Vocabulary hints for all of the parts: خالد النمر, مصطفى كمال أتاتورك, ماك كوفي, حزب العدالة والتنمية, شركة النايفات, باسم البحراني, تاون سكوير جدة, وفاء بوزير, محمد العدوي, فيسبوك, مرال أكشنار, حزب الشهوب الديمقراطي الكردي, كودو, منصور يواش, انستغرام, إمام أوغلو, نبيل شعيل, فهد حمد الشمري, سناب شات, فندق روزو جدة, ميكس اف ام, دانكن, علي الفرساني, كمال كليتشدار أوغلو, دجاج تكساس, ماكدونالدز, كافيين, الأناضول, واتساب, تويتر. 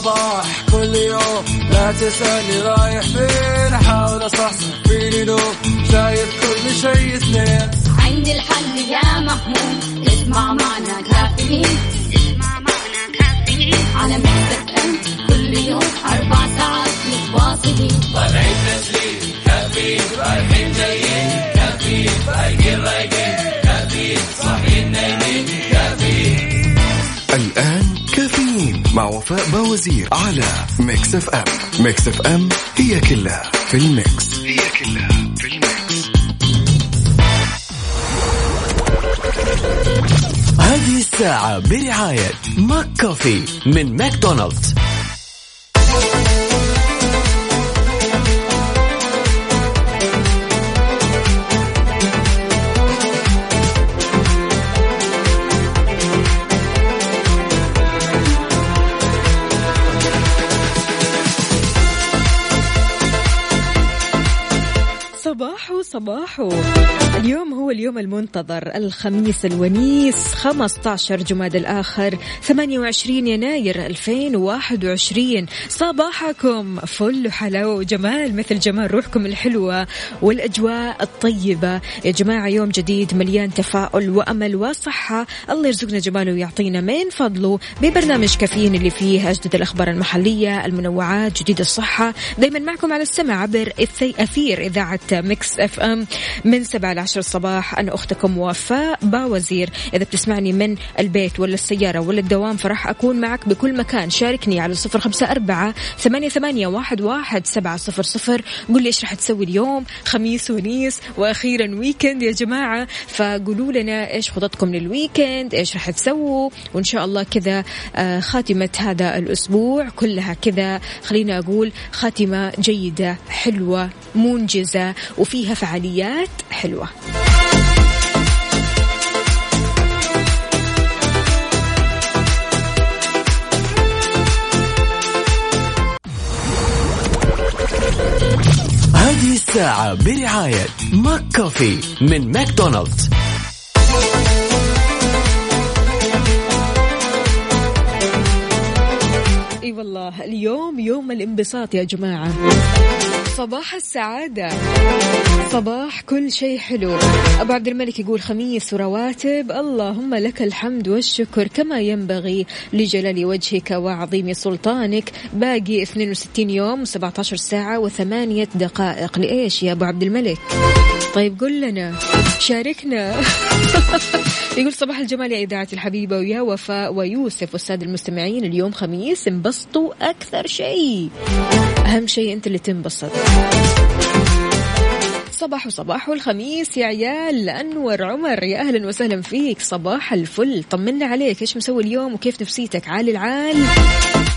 الصباح كل يوم، لا تسألني رايح فين، أحاول أصحصح فيني لو شايف كل شيء سنين. عندي الحل يا محمود، اسمع معنا كافيين، اسمع معنا كافيين على ميكس اف ام كل يوم 4 ساعات متواصلين، طالعين تسليم كافيين رايحين جايين، كافيين رايقين رايقين، كافيين صاحيين نايمين كافيين. الآن كافيين مع وفاء بوزير على ميكس اف ام. ميكس اف ام هي كلها في الميكس، هي كلها في الميكس. هذه الساعة برعاية ماك كوفي من ماكدونالدز. صباحو اليوم هو اليوم المنتظر، الخميس الونيس 15 جماد الآخر 28 يناير 2021. صباحكم فل حلاوة وجمال مثل جمال روحكم الحلوة والأجواء الطيبة يا جماعة. يوم جديد مليان تفاؤل وأمل وصحة، الله يرزقنا جماله ويعطينا من فضله ببرنامج كافيين اللي فيه أجدد الأخبار المحلية، المنوعات، جديد الصحة. دايما معكم على السمع عبر أثير إذاعة ميكس اف ام من 7 ل 10 الصباح. أنا أختكم وفاء باوزير. إذا بتسمعني من البيت ولا السيارة ولا الدوام فراح أكون معك بكل مكان. شاركني على 0548811700. قولي إيش راح تسوي اليوم، خميس ونيس وأخيرا ويكند يا جماعة، فقولوا لنا إيش خططكم للويكند، إيش راح تسووا، وإن شاء الله كذا خاتمة هذا الأسبوع كلها كذا خلينا أقول خاتمة جيدة حلوة منجزة وفيها فعاليات حلوة. هذه الساعة برعاية ماك كوفي من ماكدونالدز. اي والله اليوم يوم الانبساط يا جماعة، صباح السعادة، صباح كل شيء حلو. أبو عبد الملك يقول خميس ورواتب، اللهم لك الحمد والشكر كما ينبغي لجلال وجهك وعظيم سلطانك. باقي 62 يوم 17 ساعة و8 دقائق لإيش يا أبو عبد الملك؟ طيب قل لنا، شاركنا. يقول صباح الجمال يا إذاعة الحبيبة ويا وفاء ويوسف والسادة المستمعين. اليوم خميس، انبسطوا أكثر شيء، أهم شيء أنت اللي تنبسط. صباح وصباح الخميس يا عيال. أنور عمر يا أهلا وسهلا فيك، صباح الفل، طمنا عليك، إيش مسوي اليوم وكيف نفسيتك؟ عالي العال.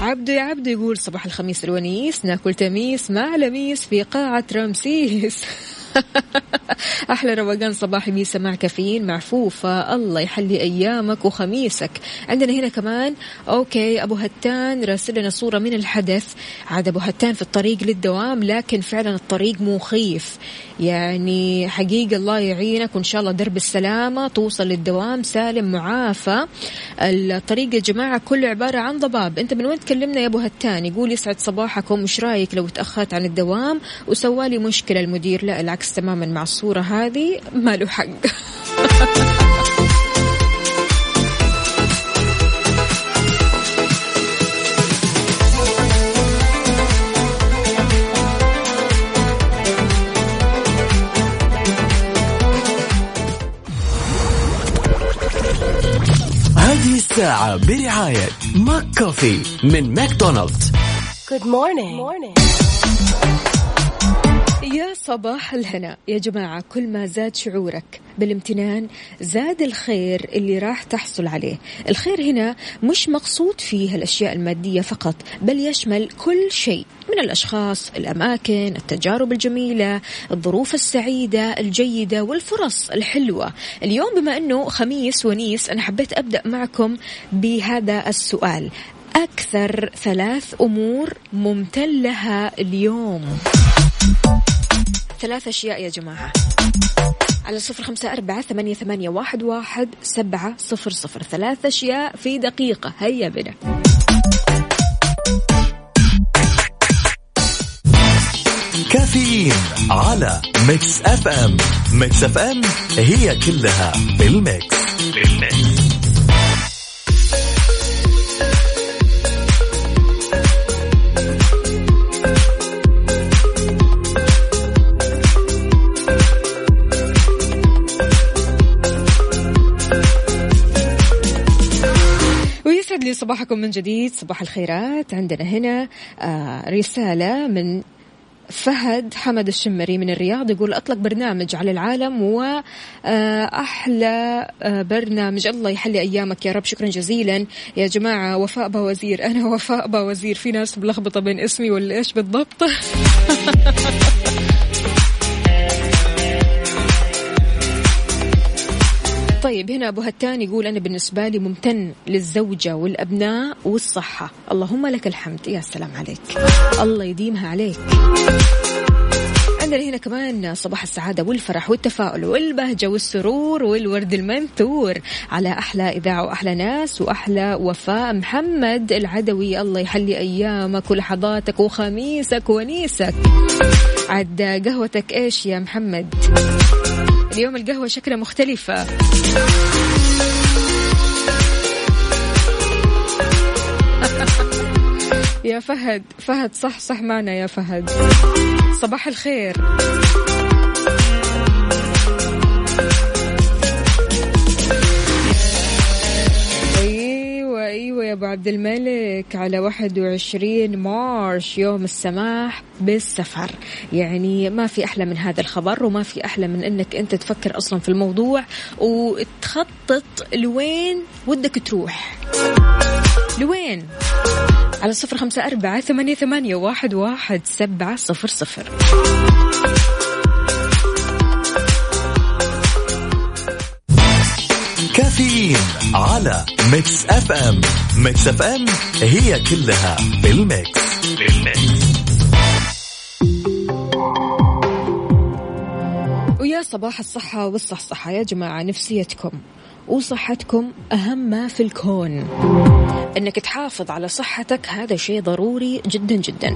عبدو يا عبدو يقول صباح الخميس الونيس، ناكل تميس مع لميس في قاعة رمسيس. أحلى روقان صباحي ميسة مع كافيين معفوفة، الله يحلي أيامك وخميسك. عندنا هنا كمان أوكي أبو هتان راسل لنا صورة من الحدث. عاد أبو هتان في الطريق للدوام، لكن فعلا الطريق مخيف يعني حقيقة، الله يعينك وإن شاء الله درب السلامة توصل للدوام سالم معافى. الطريق يا جماعة كله عبارة عن ضباب. أنت من وين تكلمنا يا أبو هتان؟ يقول يسعد صباحكم، وش رايك لو تأخرت عن الدوام وسوالي مشكلة المدير؟ لا العكس تماما، مع الصورة هذه ما له حق. هذه الساعة برعاية ماك كوفي من ماكدونالدز. Good morning. Good morning. يا صباح الهنا يا جماعة. كل ما زاد شعورك بالامتنان زاد الخير اللي راح تحصل عليه. الخير هنا مش مقصود فيه الأشياء المادية فقط، بل يشمل كل شيء من الأشخاص، الأماكن، التجارب الجميلة، الظروف السعيدة الجيدة والفرص الحلوة. اليوم بما أنه خميس ونيس أنا حبيت أبدأ معكم بهذا السؤال، أكثر 3 أمور ممتن لها اليوم. 3 أشياء يا جماعة على 0548811700. 3 أشياء في دقيقة، هيا بنا. كافيين على ميكس اف ام. ميكس اف ام هي كلها بالميكس. ويسعد لي صباحكم من جديد. صباح الخيرات. عندنا هنا رسالة من فهد حمد الشمري من الرياض، يقول أطلق برنامج على العالم وأحلى برنامج، الله يحلي أيامك يا رب. شكرا جزيلا يا جماعة. وفاء بوزير، أنا وفاء بوزير، في ناس ملخبطة بين اسمي ولا إيش بالضبط. طيب هنا أبو هتان يقول أنا بالنسبة لي ممتن للزوجة والأبناء والصحة، اللهم لك الحمد. يا سلام عليك، الله يديمها عليك. عندنا هنا كمان صباح السعادة والفرح والتفاؤل والبهجة والسرور والورد المنثور على أحلى إذاعة وأحلى ناس وأحلى وفاء. محمد العدوي، الله يحلي أيامك ولحظاتك وخميسك ونيسك. عد قهوتك إيش يا محمد؟ اليوم القهوة شكلها مختلفة. يا فهد، فهد صح معنا يا فهد، صباح الخير. أيوة يا أبو عبد الملك، على 21 مارس يوم السماح بالسفر. يعني ما في أحلى من هذا الخبر، وما في أحلى من أنك أنت تفكر أصلا في الموضوع وتخطط لوين ودك تروح، لوين. على 0548811700. كافيين على ميكس اف ام. ميكس اف ام هي كلها بالميكس. ويا صباح الصحة والصحصحة يا جماعة. نفسيتكم وصحتكم أهم ما في الكون، إنك تحافظ على صحتك هذا شيء ضروري جدا جدا.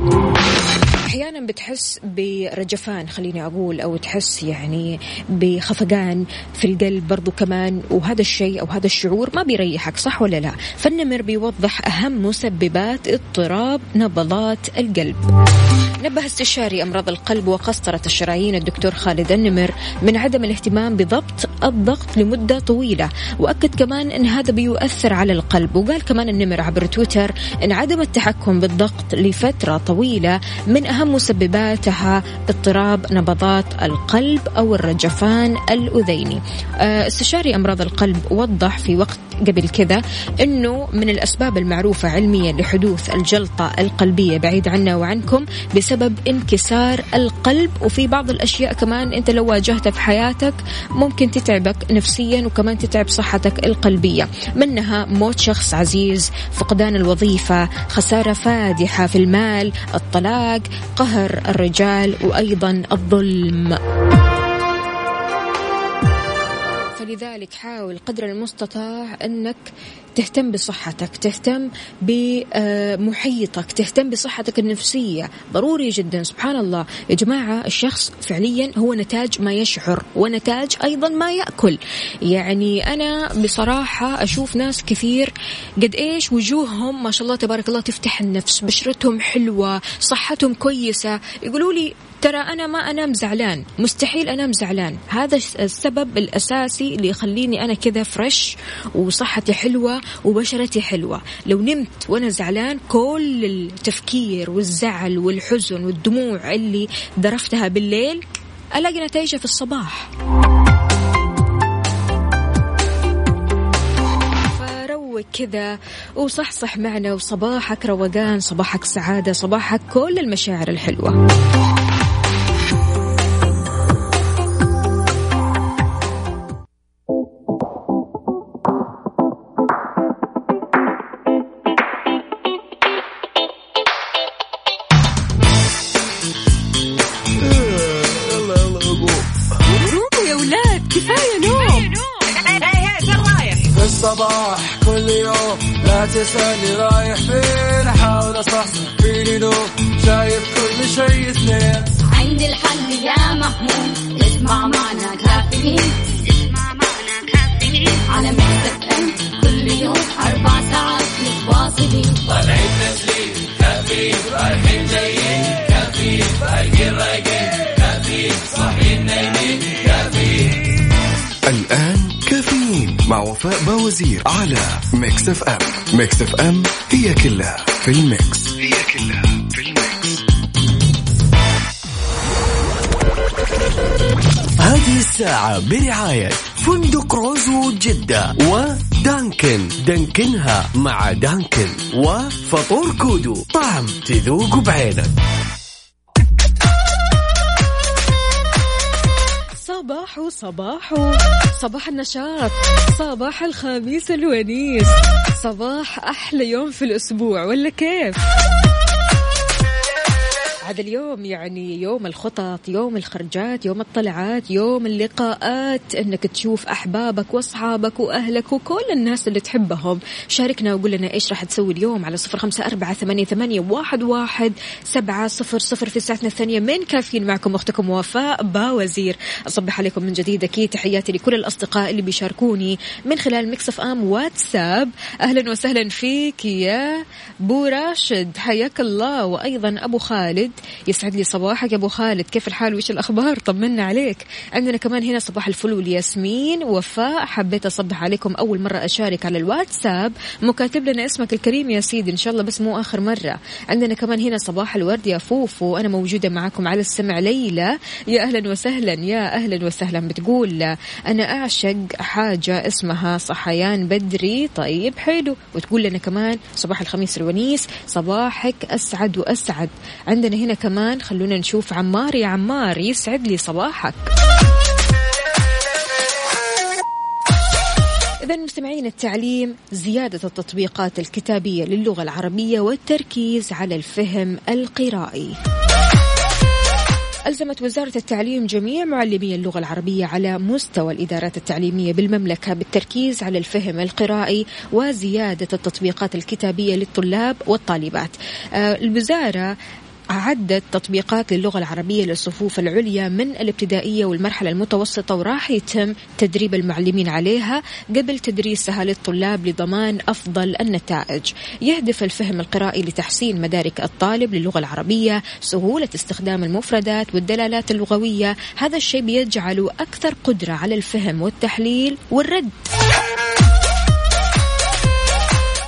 أحيانا بتحس برجفان، خليني أقول، أو تحس يعني بخفقان في القلب برضو كمان، وهذا الشيء أو هذا الشعور ما بيريحك، صح ولا لا؟ فالنمر بيوضح أهم مسببات اضطراب نبضات القلب. نبه استشاري أمراض القلب وقسطرة الشرايين الدكتور خالد النمر من عدم الاهتمام بضبط الضغط لمدة طويلة، وأكد كمان أن هذا بيؤثر على القلب. وقال كمان النمر عبر تويتر أن عدم التحكم بالضغط لفترة طويلة من أهم مسبباتها اضطراب نبضات القلب أو الرجفان الأذيني. استشاري أمراض القلب وضح في وقت قبل كذا أنه من الأسباب المعروفة علميا لحدوث الجلطة القلبية بعيد عنا وعنكم بسبب انكسار القلب. وفي بعض الأشياء كمان أنت لو واجهتها في حياتك ممكن تتعبك نفسيا وكمان تتعب صحتك القلبية، منها موت شخص عزيز، فقدان الوظيفة، خسارة فادحة في المال، الطلاق، قهر الرجال، وأيضا الظلم. لذلك حاول قدر المستطاع أنك تهتم بصحتك، تهتم بمحيطك، تهتم بصحتك النفسية، ضروري جدا. سبحان الله يا جماعة، الشخص فعليا هو نتاج ما يشعر ونتاج أيضا ما يأكل. يعني أنا بصراحة أشوف ناس كثير قد إيش وجوههم ما شاء الله تبارك الله تفتح النفس، بشرتهم حلوة، صحتهم كويسة، يقولوا لي ترى أنا ما أنام زعلان، مستحيل أنام زعلان. هذا السبب الأساسي اللي يخليني أنا كذا فريش وصحتي حلوة وبشرتي حلوة. لو نمت وأنا زعلان كل التفكير والزعل والحزن والدموع اللي ذرفتها بالليل ألاقي نتائجها في الصباح. كذا وصحصح معنا، وصباحك روقان، صباحك سعادة، صباحك كل المشاعر الحلوة. لا تسألني رايح فين، حاول أصحصح فيني لو شايف كل شيء سنين. عندي الحل يا محمود، اسمع معنا كافيين، اسمع معنا كافيين على ميكس اف ام كل يوم 4 ساعات متواصلين. طالعين تسليم كافيين، رايحين جايين كافيين، رايقين رايقين كافيين، صاحيين نايمين كافيين. الآن كافيين مع وفاء بوزير على ميكس اف ام. ميكس اف ام هي كلها في الميكس، هي كلها في الميكس. هذه الساعة برعاية فندق روزو جدة ودانكن، دانكنها مع دانكن، وفطور كودو طعم تذوق بعينك. صباح النشاط، صباح الخميس الونيس، صباح أحلى يوم في الأسبوع ولا كيف؟ هذا اليوم يعني يوم الخطط، يوم الخرجات، يوم الطلعات، يوم اللقاءات، انك تشوف احبابك واصحابك واهلك وكل الناس اللي تحبهم. شاركنا وقول لنا ايش راح تسوي اليوم على 0548811700 في ساعتنا الثانيه من كافيين. معكم اختكم وفاء باوزير. اصبح عليكم من جديد، اكيد تحياتي لكل الاصدقاء اللي بيشاركوني من خلال ميكس اف ام واتساب. اهلا وسهلا فيك يا بو راشد، حياك الله. وايضا ابو خالد، يسعد لي صباحك يا أبو خالد، كيف الحال وإيش الأخبار؟ طمنا عليك. عندنا كمان هنا صباح الفل والياسمين. وفاء، حبيت أصبح عليكم، أول مرة أشارك على الواتساب، مكاتب لنا اسمك الكريم يا سيدي، إن شاء الله بس مو آخر مرة. عندنا كمان هنا صباح الورد يا فوفو، أنا موجودة معكم على السمع. ليلى، يا أهلا وسهلا، يا أهلا وسهلا. بتقول أنا أعشق حاجة اسمها صحيان بدري. طيب حلو. وتقول لنا كمان صباح الخميس الونيس، صباحك أسعد وأسعد. عندنا هنا كمان خلونا نشوف عمار، يا عمار يسعد لي صباحك. إذن مستمعين، التعليم، زيادة التطبيقات الكتابية للغة العربية والتركيز على الفهم القرائي. ألزمت وزارة التعليم جميع معلمي اللغة العربية على مستوى الإدارات التعليمية بالمملكة بالتركيز على الفهم القرائي وزيادة التطبيقات الكتابية للطلاب والطالبات. الوزارة عدت تطبيقات للغة العربية للصفوف العليا من الابتدائية والمرحلة المتوسطة، وراح يتم تدريب المعلمين عليها قبل تدريسها للطلاب لضمان أفضل النتائج. يهدف الفهم القرائي لتحسين مدارك الطالب للغة العربية، سهولة استخدام المفردات والدلالات اللغوية. هذا الشيء بيجعله أكثر قدرة على الفهم والتحليل والرد.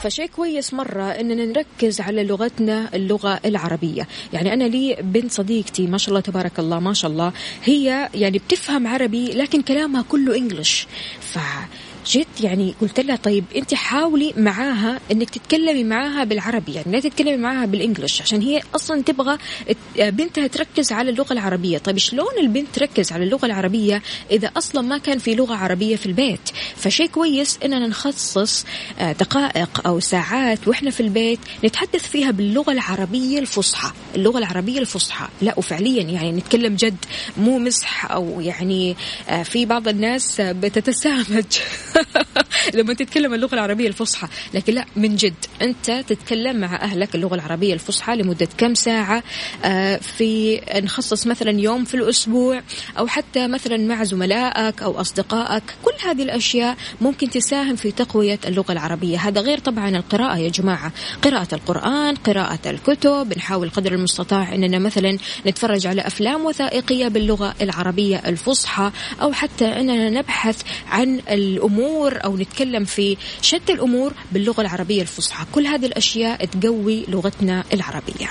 فشيء كويس مرة أننا نركز على لغتنا اللغة العربية. يعني أنا لي بنت صديقتي ما شاء الله تبارك الله، ما شاء الله، هي يعني بتفهم عربي لكن كلامها كله إنجليش. فجيت يعني قلت لها طيب أنت حاولي معاها أنك تتكلمي معاها بالعربي، يعني لا تتكلمي معاها بالإنجليش، عشان هي أصلا تبغى بنتها تركز على اللغة العربية. طيب شلون البنت تركز على اللغة العربية إذا أصلا ما كان في لغة عربية في البيت؟ فشيء كويس إننا نخصص دقائق أو ساعات وإحنا في البيت نتحدث فيها باللغة العربية الفصحى، اللغة العربية الفصحى، لا وفعليا يعني نتكلم جد، مو مسح. أو يعني في بعض الناس بتتسامج لما تتكلم اللغة العربية الفصحى، لكن لا، من جد أنت تتكلم مع أهلك اللغة العربية الفصحى لمدة كم ساعة. في نخصص مثلا يوم في الأسبوع، أو حتى مثلا مع زملائك أو أصدقائك. كل هذه الأشياء ممكن تساهم في تقوية اللغة العربية. هذا غير طبعا القراءة يا جماعة، قراءة القرآن، قراءة الكتب. بنحاول قدر المستطاع أننا مثلا نتفرج على أفلام وثائقية باللغة العربية الفصحى، أو حتى أننا نبحث عن الأمور أو نتكلم في شتى الأمور باللغة العربية الفصحى. كل هذه الأشياء تقوي لغتنا العربية.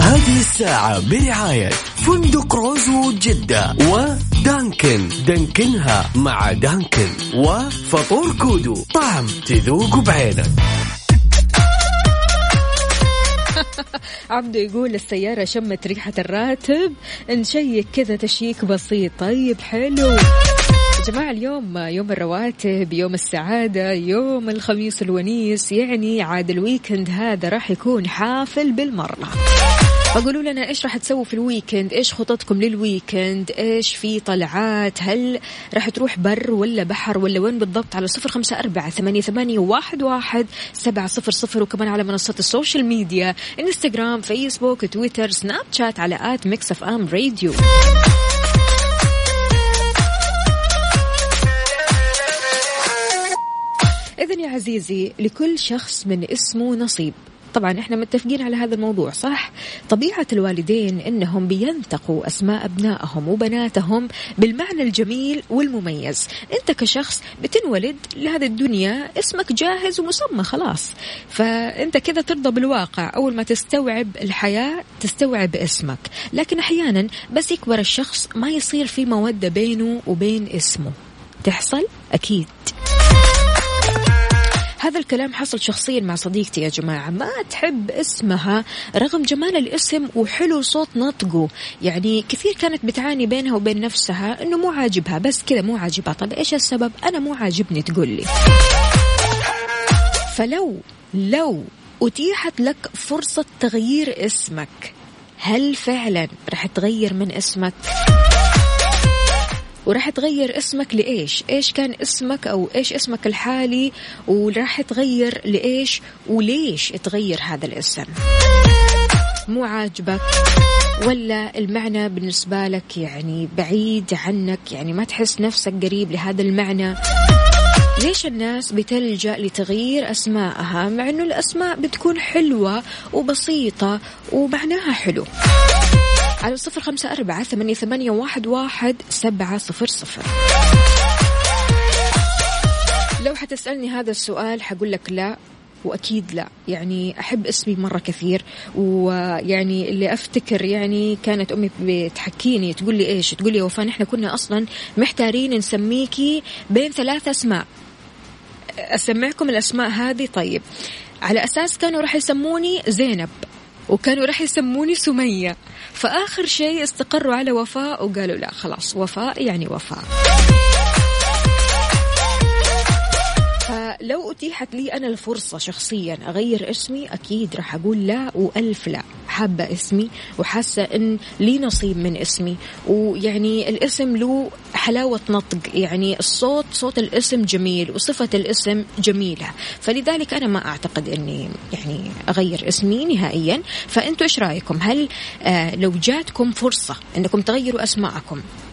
هذه الساعة برعاية فندق روزو جدة ودانكن، دانكنها مع دانكن، وفطور كودو طعم تذوق بعينك. عبده يقول السيارة شمت ريحة الراتب، نشيك كذا تشيك بسيط. طيب حلو جماعة، اليوم يوم الرواتب، يوم السعادة، يوم الخميس الونيس، يعني عاد الويكند هذا راح يكون حافل بالمرة. فقولوا لنا ايش راح تسووا في الويكند، ايش خططكم للويكند، ايش في طلعات، هل راح تروح بر ولا بحر ولا وين بالضبط؟ على 0548811700 وكمان على منصات السوشيال ميديا انستغرام فيسبوك تويتر سناب شات على @mixofam راديو. إذن يا عزيزي لكل شخص من اسمه نصيب، طبعا احنا متفقين على هذا الموضوع صح؟ طبيعة الوالدين انهم بينتقوا اسماء ابنائهم وبناتهم بالمعنى الجميل والمميز. انت كشخص بتنولد لهذه الدنيا اسمك جاهز ومسمى خلاص، فانت كذا ترضى بالواقع، اول ما تستوعب الحياة تستوعب اسمك. لكن احيانا بس يكبر الشخص ما يصير في مودة بينه وبين اسمه، تحصل اكيد. هذا الكلام حصل شخصيا مع صديقتي يا جماعة، ما تحب اسمها رغم جمال الاسم وحلو صوت نطقه، يعني كثير كانت بتعاني بينها وبين نفسها انه مو عاجبها، بس كذا مو عاجبها. طب ايش السبب؟ انا مو عاجبني تقول لي. فلو اتيحت لك فرصة تغيير اسمك، هل فعلا رح تغير من اسمك؟ وراح تغير اسمك لإيش؟ إيش كان اسمك أو إيش اسمك الحالي وراح تغير لإيش؟ وليش تغير هذا الاسم؟ مو عاجبك ولا المعنى بالنسبة لك يعني بعيد عنك، يعني ما تحس نفسك قريب لهذا المعنى؟ ليش الناس بتلجأ لتغيير أسماءها مع أنه الأسماء بتكون حلوة وبسيطة ومعناها حلو؟ على 0548811700. لو حتسألني هذا السؤال حقول لك لا، وأكيد لا. يعني أحب اسمي مرة كثير، ويعني اللي أفتكر يعني كانت أمي بتحكيني تقول لي إيش، تقول لي وفاء إحنا كنا أصلا محتارين نسميكي بين 3 أسماء، أسمعكم الأسماء هذه؟ طيب على أساس كانوا راح يسموني زينب وكانوا راح يسموني سمية، فآخر شيء استقروا على وفاء وقالوا لا خلاص وفاء يعني وفاء. فلو أتيحت لي أنا الفرصة شخصيا أغير اسمي أكيد راح أقول لا وألف لا. حابة اسمي وحاسة أن لي نصيب من اسمي، ويعني الاسم له حلاوة نطق، يعني الصوت صوت الاسم جميل وصفة الاسم جميلة، فلذلك أنا ما أعتقد أني يعني أغير اسمي نهائيا. فأنتوا إيش رأيكم؟ هل لو جاتكم فرصة أنكم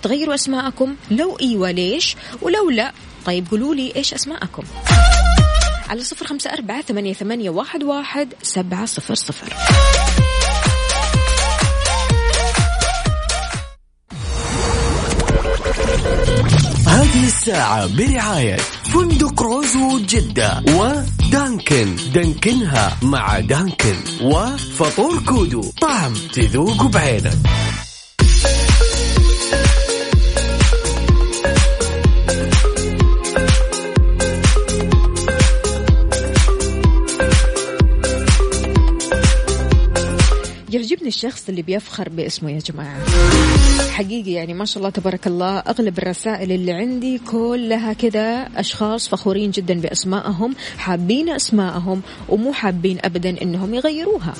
تغيروا أسماءكم لو إيوة ليش، ولو لا طيب قولوا لي إيش أسماءكم؟ على 0548811700. هذه الساعة برعاية فندق روزو جدة ودانكن، دانكنها مع دانكن، وفطور كودو طعم تذوق بعينك. يعجبني الشخص اللي بيفخر باسمه يا جماعة حقيقي، يعني ما شاء الله تبارك الله أغلب الرسائل اللي عندي كلها كذا أشخاص فخورين جدا بأسمائهم، حابين أسمائهم ومو حابين أبدا إنهم يغيروها.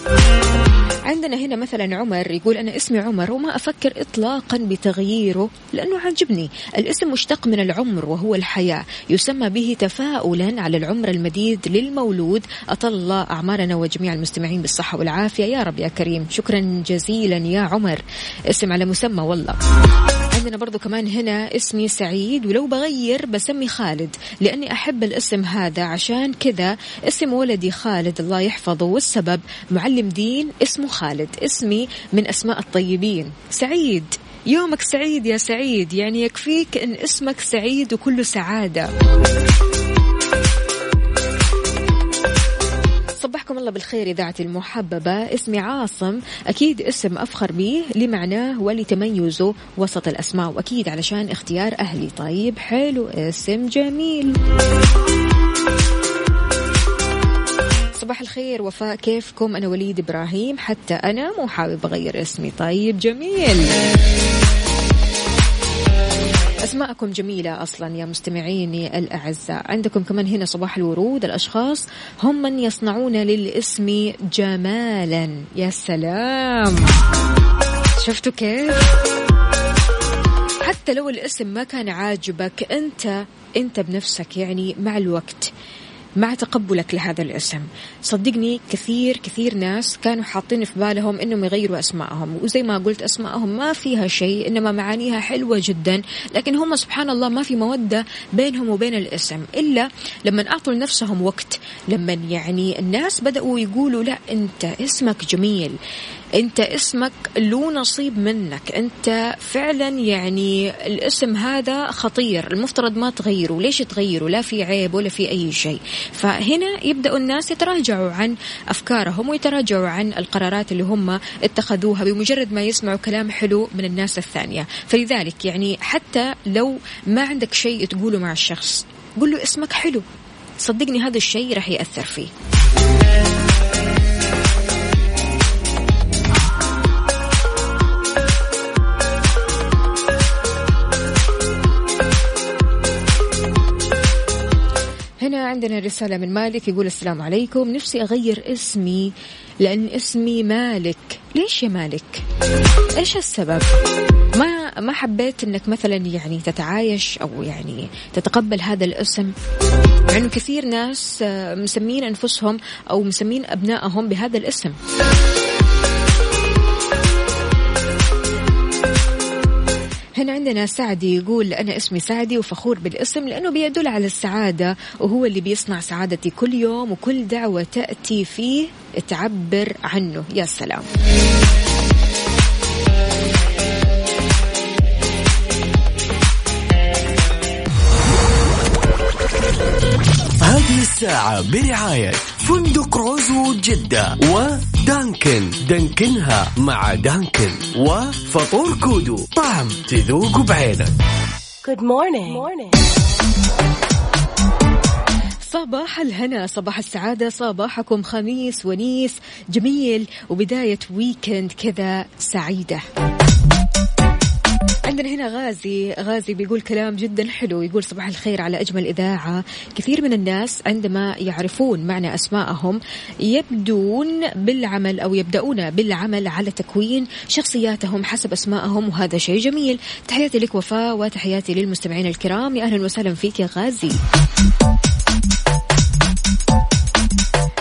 عندنا هنا مثلا عمر يقول أنا اسمي عمر وما أفكر إطلاقا بتغييره لأنه عجبني. الاسم مشتق من العمر وهو الحياة، يسمى به تفاؤلا على العمر المديد للمولود. أطلّى أعمارنا وجميع المستمعين بالصحة والعافية يا رب يا كريم. شكرا جزيلا يا عمر، اسم على مسمى والله. عندنا برضو كمان هنا اسمي سعيد ولو بغير بسمي خالد لأني أحب الاسم هذا، عشان كذا اسم ولدي خالد الله يحفظه، والسبب معلم دين اسمه خالد، اسمي من أسماء الطيبين. سعيد يومك سعيد يا سعيد، يعني يكفيك إن اسمك سعيد وكله سعادة. صبحكم الله بالخير إذاعتي المحببة، اسمي عاصم، أكيد اسم أفخر به لمعناه ولتميزه وسط الأسماء، وأكيد علشان اختيار أهلي. طيب حلو، اسم جميل. صباح الخير وفاء، كيفكم؟ أنا وليد إبراهيم، حتى أنا مو حابب أغير اسمي. طيب جميل. أسماءكم جميلة أصلا يا مستمعيني الأعزاء. عندكم كمان هنا صباح الورود، الأشخاص هم من يصنعون للاسم جمالا. يا سلام، شفتوا كيف؟ حتى لو الاسم ما كان عاجبك أنت بنفسك يعني مع الوقت، مع تقبلك لهذا الاسم، صدقني كثير ناس كانوا حاطين في بالهم إنهم يغيروا أسمائهم، وزي ما قلت أسمائهم ما فيها شيء، إنما معانيها حلوة جدا، لكن هم سبحان الله ما في مودة بينهم وبين الاسم إلا لما أعطوا لنفسهم وقت، لما يعني الناس بدأوا يقولوا لا أنت اسمك جميل، أنت اسمك له نصيب منك، أنت فعلا يعني الاسم هذا خطير، المفترض ما تغيره، ليش تغيره؟ لا في عيب ولا في أي شيء. فهنا يبدأوا الناس يتراجعوا عن أفكارهم ويتراجعوا عن القرارات اللي هم اتخذوها بمجرد ما يسمعوا كلام حلو من الناس الثانية. فلذلك يعني حتى لو ما عندك شيء تقوله مع الشخص، قل له اسمك حلو، صدقني هذا الشيء رح يأثر فيه. هنا عندنا رسالة من مالك يقول السلام عليكم، نفسي أغير اسمي لأن اسمي مالك. ليش يا مالك؟ إيش السبب؟ ما حبيت إنك مثلا يعني تتعايش أو يعني تتقبل هذا الاسم؟ يعني كثير ناس مسمين أنفسهم أو مسمين أبنائهم بهذا الاسم. هنا عندنا سعدي يقول أنا اسمي سعدي وفخور بالاسم لأنه بيدل على السعادة، وهو اللي بيصنع سعادتي كل يوم، وكل دعوة تأتي فيه تعبر عنه. يا سلام. هذه الساعة برعاية فندق روزو جدة ودانكن، دانكنها مع دانكن، وفطور كودو، طعم تذوق بعينك. Good morning. Good morning. صباح الهنا، صباح السعادة، صباحكم خميس ونيس جميل وبداية ويكند كذا سعيدة. عندنا هنا غازي بيقول كلام جدا حلو، يقول صباح الخير على أجمل إذاعة. كثير من الناس عندما يعرفون معنى أسمائهم يبدأون بالعمل على تكوين شخصياتهم حسب أسمائهم، وهذا شيء جميل. تحياتي لك وفاء، وتحياتي للمستمعين الكرام. يا أهلا وسهلا فيك يا غازي.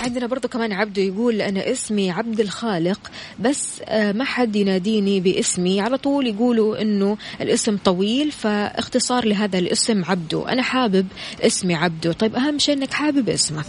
عندنا برضو كمان عبده يقول أنا اسمي عبد الخالق، بس ما حد يناديني باسمي، على طول يقولوا إنه الاسم طويل فاختصار لهذا الاسم عبده، أنا حابب اسمي عبده. طيب أهم شيء إنك حابب اسمك.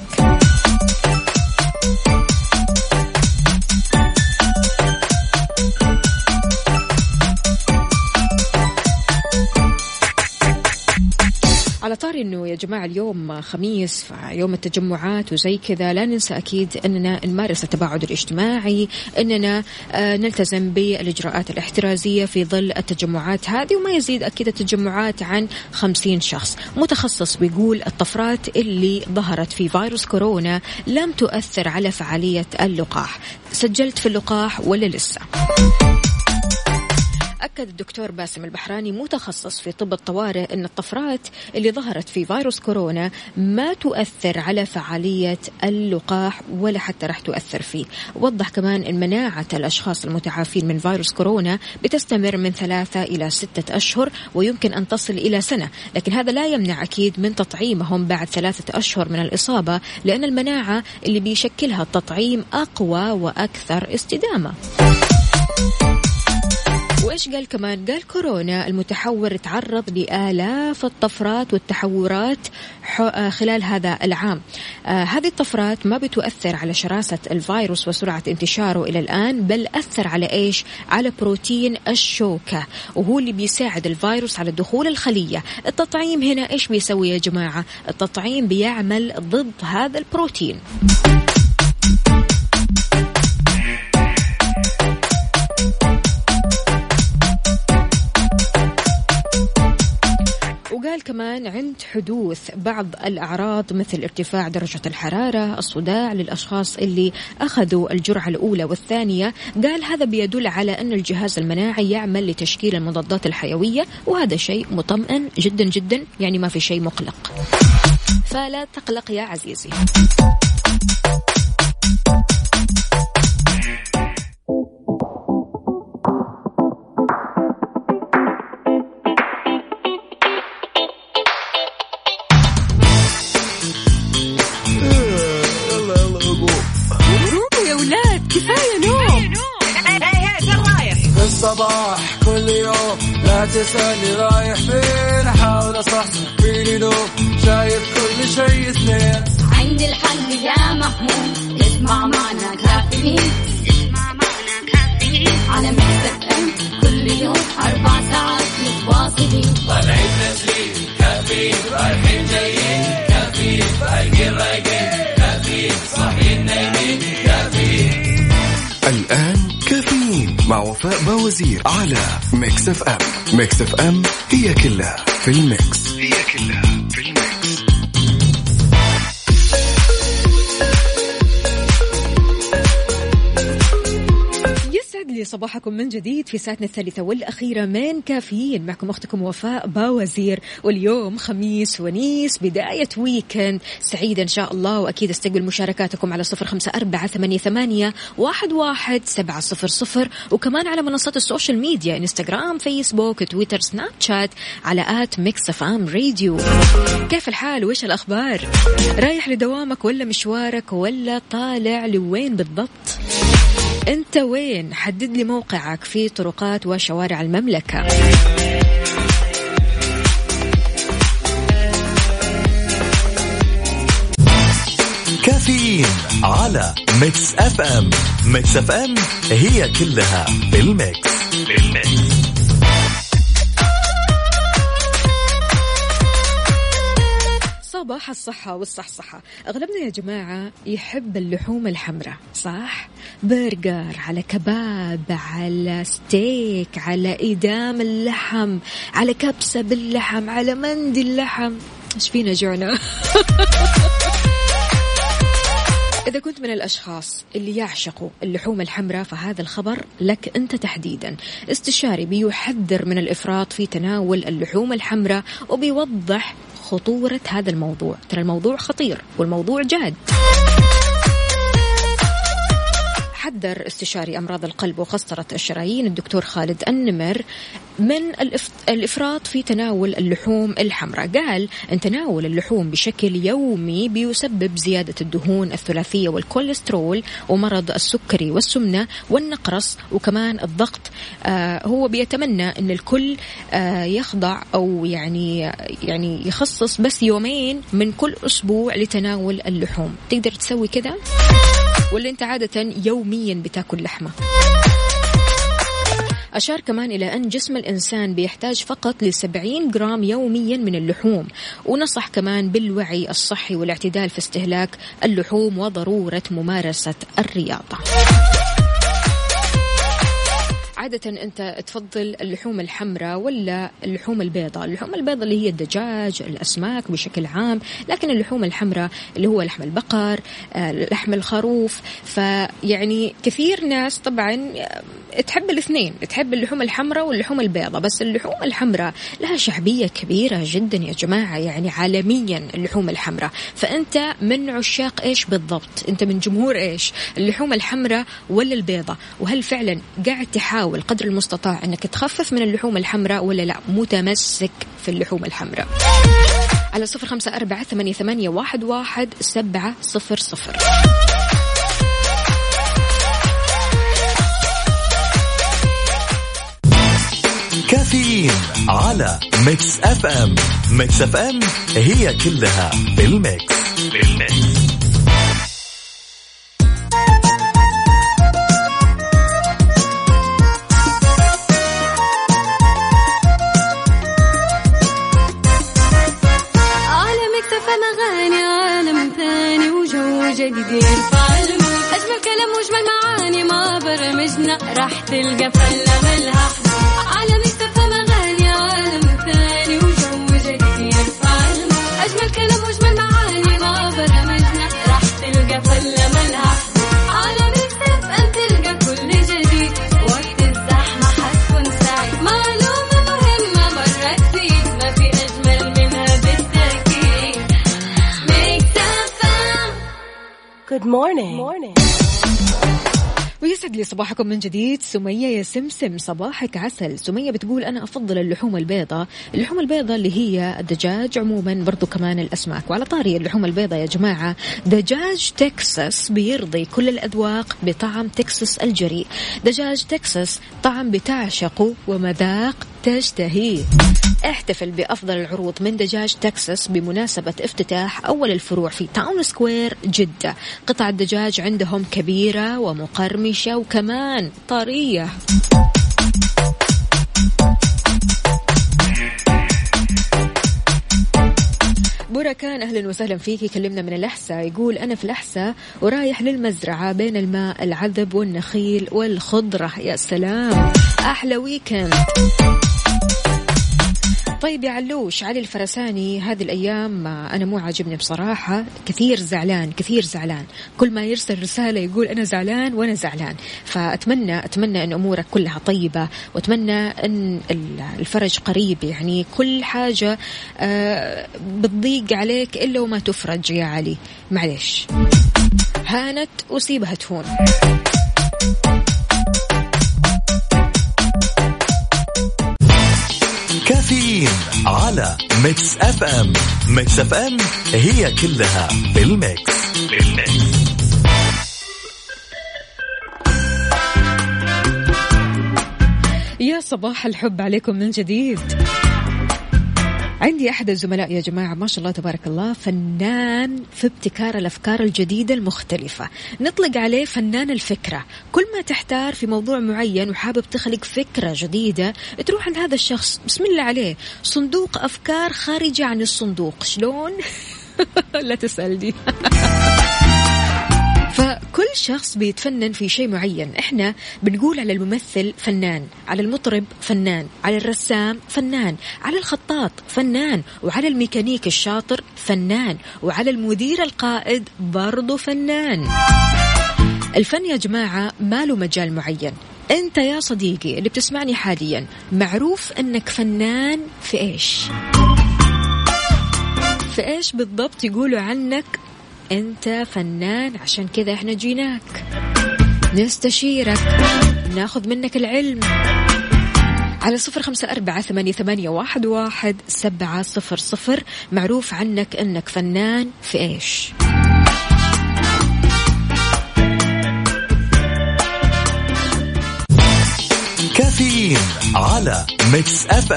على طار إنه يا جماعة اليوم خميس، فيوم التجمعات وزي كذا، لا ننسى أكيد أننا نمارس التباعد الاجتماعي، أننا نلتزم بالإجراءات الاحترازية في ظل التجمعات هذه، وما يزيد أكيد التجمعات عن 50 شخص. متخصص بيقول الطفرات اللي ظهرت في فيروس كورونا لم تؤثر على فعالية اللقاح. سجلت في اللقاح ولا لسه؟ أكد الدكتور باسم البحراني متخصص في طب الطوارئ أن الطفرات اللي ظهرت في فيروس كورونا ما تؤثر على فعالية اللقاح ولا حتى رح تؤثر فيه. وضح كمان أن مناعة الأشخاص المتعافين من فيروس كورونا بتستمر من 3 إلى 6 أشهر، ويمكن أن تصل إلى سنة، لكن هذا لا يمنع أكيد من تطعيمهم بعد 3 أشهر من الإصابة، لأن المناعة اللي بيشكلها التطعيم أقوى وأكثر استدامة. وإيش قال كمان؟ قال كورونا المتحور تعرض لآلاف الطفرات والتحورات خلال هذا العام. هذه الطفرات ما بتؤثر على شراسة الفيروس وسرعة انتشاره إلى الآن، بل أثر على إيش؟ على بروتين الشوكة، وهو اللي بيساعد الفيروس على دخول الخلية. التطعيم هنا إيش بيسوي يا جماعة؟ التطعيم بيعمل ضد هذا البروتين. وقال كمان عند حدوث بعض الأعراض مثل ارتفاع درجة الحرارة، الصداع للأشخاص اللي أخذوا الجرعة الأولى والثانية، قال هذا بيدل على أن الجهاز المناعي يعمل لتشكيل المضادات الحيوية، وهذا شيء مطمئن جدا جدا، يعني ما في شيء مقلق، فلا تقلق يا عزيزي. صباح كل يوم لا تسألني رايح فين، أحاول أصحصح فيني لو شايف كل شيء سنين. عندي الحل يا محمود، اسمع معنا كافيين، اسمع معنا كافيين على ميكس اف ام كل يوم 4 ساعات متواصلين، طالعين نازلين كافيين رايحين جايين، كافيين رايقين رايقين، كافيين صاحيين نايمين كافيين. الآن كافيين مع وفاء بوزير على ميكس اف ام. ميكس اف ام هي كلها في الميكس، هي كلها في الميكس. يسعد لي صباحكم من جديد في ساعتنا الثالثة والأخيرة من كافيين، معكم أختكم وفاء بوزير، واليوم خميس ونيس بداية ويكند سعيدة إن شاء الله، وأكيد استقبل مشاركاتكم على 0548811700، وكمان على منصات السوشيال ميديا إنستغرام فيسبوك تويتر سناب شات على @mixfmradio. كيف الحال وإيش الأخبار؟ رايح لدوامك ولا مشوارك ولا طالع لوين بالضبط؟ أنت وين؟ حدد لي موقعك في طرقات وشوارع المملكة. كافيين على ميكس اف ام. ميكس اف ام هي كلها بالميكس، بالميكس. صباح الصحة والصحصحة. أغلبنا يا جماعة يحب اللحوم الحمراء، صح؟ برجر على كباب على ستيك على إدام اللحم على كبسة باللحم على مندي اللحم، إيش فينا جوعنا؟ إذا كنت من الأشخاص اللي يعشقوا اللحوم الحمراء فهذا الخبر لك أنت تحديدا. استشاري بيحذر من الإفراط في تناول اللحوم الحمراء وبيوضح خطورة هذا الموضوع. ترى الموضوع خطير والموضوع جاد. حذر استشاري أمراض القلب وقسطرة الشرايين الدكتور خالد النمر من الإفراط في تناول اللحوم الحمراء. قال أن تناول اللحوم بشكل يومي بيسبب زيادة الدهون الثلاثية والكوليسترول ومرض السكري والسمنة والنقرس وكمان الضغط. هو بيتمنى أن الكل يخضع أو يعني يخصص بس يومين من كل أسبوع لتناول اللحوم. تقدر تسوي كذا؟ ولا أنت عادة يوميا بتاكل لحمة؟ أشار كمان إلى أن جسم الإنسان بيحتاج فقط ل70 جرام يوميا من اللحوم، ونصح كمان بالوعي الصحي والاعتدال في استهلاك اللحوم وضرورة ممارسة الرياضة. عادة أنت تفضل اللحوم الحمراء ولا اللحوم البيضاء؟ اللحوم البيضاء اللي هي الدجاج، الأسماك بشكل عام، لكن اللحوم الحمراء اللي هو لحم البقر، لحم الخروف. فيعني كثير ناس طبعا تحب الاثنين، تحب اللحوم الحمراء واللحوم البيضاء، بس اللحوم الحمراء لها شعبية كبيرة جدا يا جماعة، يعني عالميا اللحوم الحمراء. فأنت من عشاق إيش بالضبط؟ أنت من جمهور إيش؟ اللحوم الحمراء ولا البيضاء؟ وهل فعلا قاعد تحاول القدر المستطاع أنك تخفف من اللحوم الحمراء ولا لا متمسك في اللحوم الحمراء؟ على 0548811700. كافيين على ميكس اف ام. ميكس اف ام هي كلها بالميكس، بالميكس. أجمل كلام وأجمل معاني، ما برمجنا راح تلقى فلة ملها على ميكس اف ام، أغاني عالم ثاني وجو جديد. Good morning. ويسعد لي صباحكم من جديد. سمية يا سمسم صباحك عسل. سمية بتقول أنا أفضل اللحوم البيضة اللي هي الدجاج عموما، برضو كمان الأسماك. وعلى طاري اللحوم البيضة يا جماعة، دجاج تكساس بيرضي كل الأذواق بطعم تكساس الجريء. دجاج تكساس طعم بتعشقه ومذاق تشتهيه. احتفل بأفضل العروض من دجاج تكساس بمناسبة افتتاح أول الفروع في تاون سكوير جدة. قطع الدجاج عندهم كبيرة ومقرمشة وكمان طرية. بركان أهلا وسهلا فيك. يكلمنا من الأحساء، يقول أنا في الأحساء ورايح للمزرعة بين الماء العذب والنخيل والخضرة. يا سلام، أحلى ويكند. طيب يا علوش، علي الفرساني هذه الأيام أنا مو عاجبني بصراحة، كثير زعلان. كل ما يرسل رسالة يقول أنا زعلان. فأتمنى أن أمورك كلها طيبة، وأتمنى أن الفرج قريب. يعني كل حاجة بتضيق عليك إلا وما تفرج يا علي، معلش، هانت وسيبها تهون. كافيين على ميكس اف ام هي كلها بالميكس. يا صباح الحب عليكم من جديد. عندي أحد الزملاء يا جماعة ما شاء الله تبارك الله، فنان في ابتكار الأفكار الجديدة المختلفة، نطلق عليه فنان الفكرة. كل ما تحتار في موضوع معين وحابب تخلق فكرة جديدة، تروح عند هذا الشخص، بسم الله عليه، صندوق أفكار خارجة عن الصندوق. شلون؟ لا تسألني. فكل شخص بيتفنن في شيء معين. احنا بنقول على الممثل فنان، على المطرب فنان، على الرسام فنان، على الخطاط فنان، وعلى الميكانيك الشاطر فنان، وعلى المدير القائد برضو فنان. الفن يا جماعة ما له مجال معين. انت يا صديقي اللي بتسمعني حاليا، معروف انك فنان في ايش بالضبط؟ يقولوا عنك أنت فنان، عشان كذا إحنا جيناك نستشيرك، ناخذ منك العلم. على 0548811700 معروف عنك أنك فنان في إيش. كافيين على ميكس أف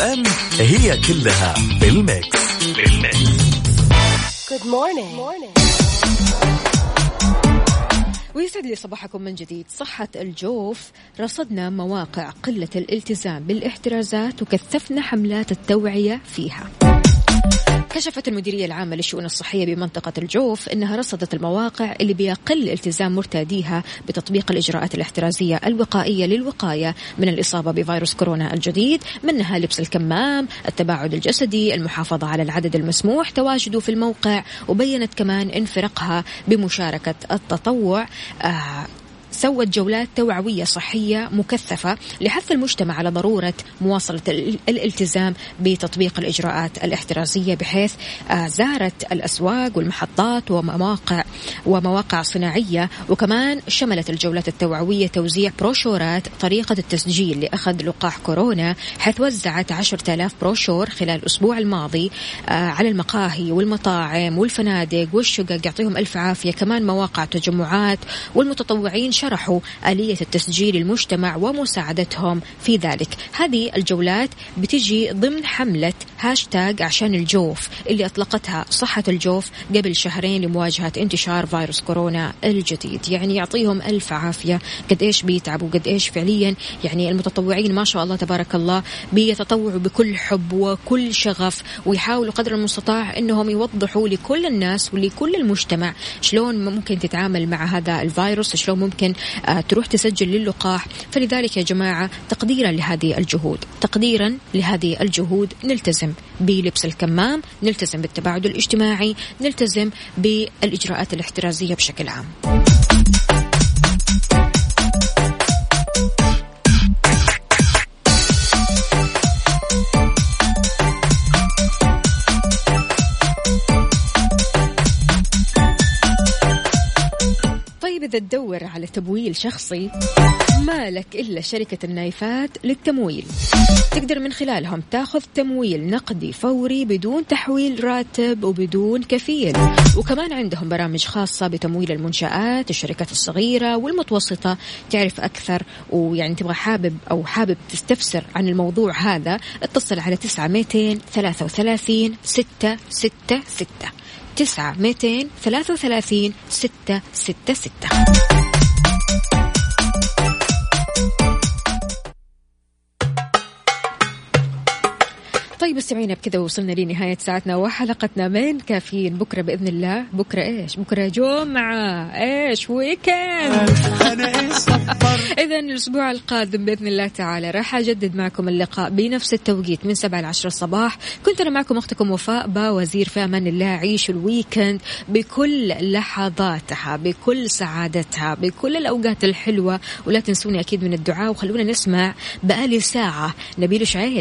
أم هي كلها بالميكس. Good morning. ويسعد لي صباحكم من جديد. صحة الجوف، رصدنا مواقع قلة الالتزام بالاحترازات وكثفنا حملات التوعية فيها. كشفت المديرية العامة للشؤون الصحية بمنطقة الجوف أنها رصدت المواقع اللي بيقل التزام مرتاديها بتطبيق الإجراءات الاحترازية الوقائية للوقاية من الإصابة بفيروس كورونا الجديد، منها لبس الكمام، التباعد الجسدي، المحافظة على العدد المسموح تواجده في الموقع. وبينت كمان أن فرقها بمشاركة التطوع سوت جولات توعوية صحية مكثفة لحث المجتمع على ضرورة مواصلة الالتزام بتطبيق الإجراءات الاحترازية، بحيث زارت الأسواق والمحطات ومواقع صناعية. وكمان شملت الجولات التوعوية توزيع بروشورات طريقة التسجيل لأخذ لقاح كورونا، حيث وزعت 10,000 بروشور خلال الأسبوع الماضي على المقاهي والمطاعم والفنادق والشقق، يعطيهم ألف عافية. كمان مواقع تجمعات والمتطوعين شرحوا آلية التسجيل للمجتمع ومساعدتهم في ذلك. هذه الجولات بتجي ضمن حملة هاشتاج عشان الجوف اللي أطلقتها صحة الجوف قبل شهرين لمواجهة انتشار فيروس كورونا الجديد. يعني يعطيهم ألف عافية، قد إيش بيتعبوا، قد إيش فعليا يعني المتطوعين ما شاء الله تبارك الله بيتطوعوا بكل حب وكل شغف، ويحاولوا قدر المستطاع أنهم يوضحوا لكل الناس ولكل المجتمع شلون ممكن تتعامل مع هذا الفيروس، شلون ممكن تروح تسجل للقاح. فلذلك يا جماعة تقديرا لهذه الجهود نلتزم بلبس الكمام، نلتزم بالتباعد الاجتماعي، نلتزم بالإجراءات الاحترازية بشكل عام. إذا تدور على تمويل شخصي مالك إلا شركة النايفات للتمويل. تقدر من خلالهم تاخذ تمويل نقدي فوري بدون تحويل راتب وبدون كفيل. وكمان عندهم برامج خاصة بتمويل المنشآت، الشركات الصغيرة والمتوسطة. تعرف أكثر ويعني تبغى حابب أو حابب تستفسر عن الموضوع هذا، اتصل على 9233 666 9233 666. طيب استمعينا، بكذا وصلنا لنهاية ساعتنا وحلقتنا من كافيين. بكرة بإذن الله، بكرة إيش؟ بكرة جمعة، إيش ويكند. إذا الأسبوع القادم بإذن الله تعالى راح أجدد معكم اللقاء بنفس التوقيت من 7 ل10 الصباح. كنت أنا معكم أختكم وفاء بوزير، في أمان الله. عيشوا الويكند بكل لحظاتها، بكل سعادتها، بكل الأوقات الحلوة، ولا تنسوني أكيد من الدعاء. وخلونا نسمع بقالي ساعة نبيل شعيل.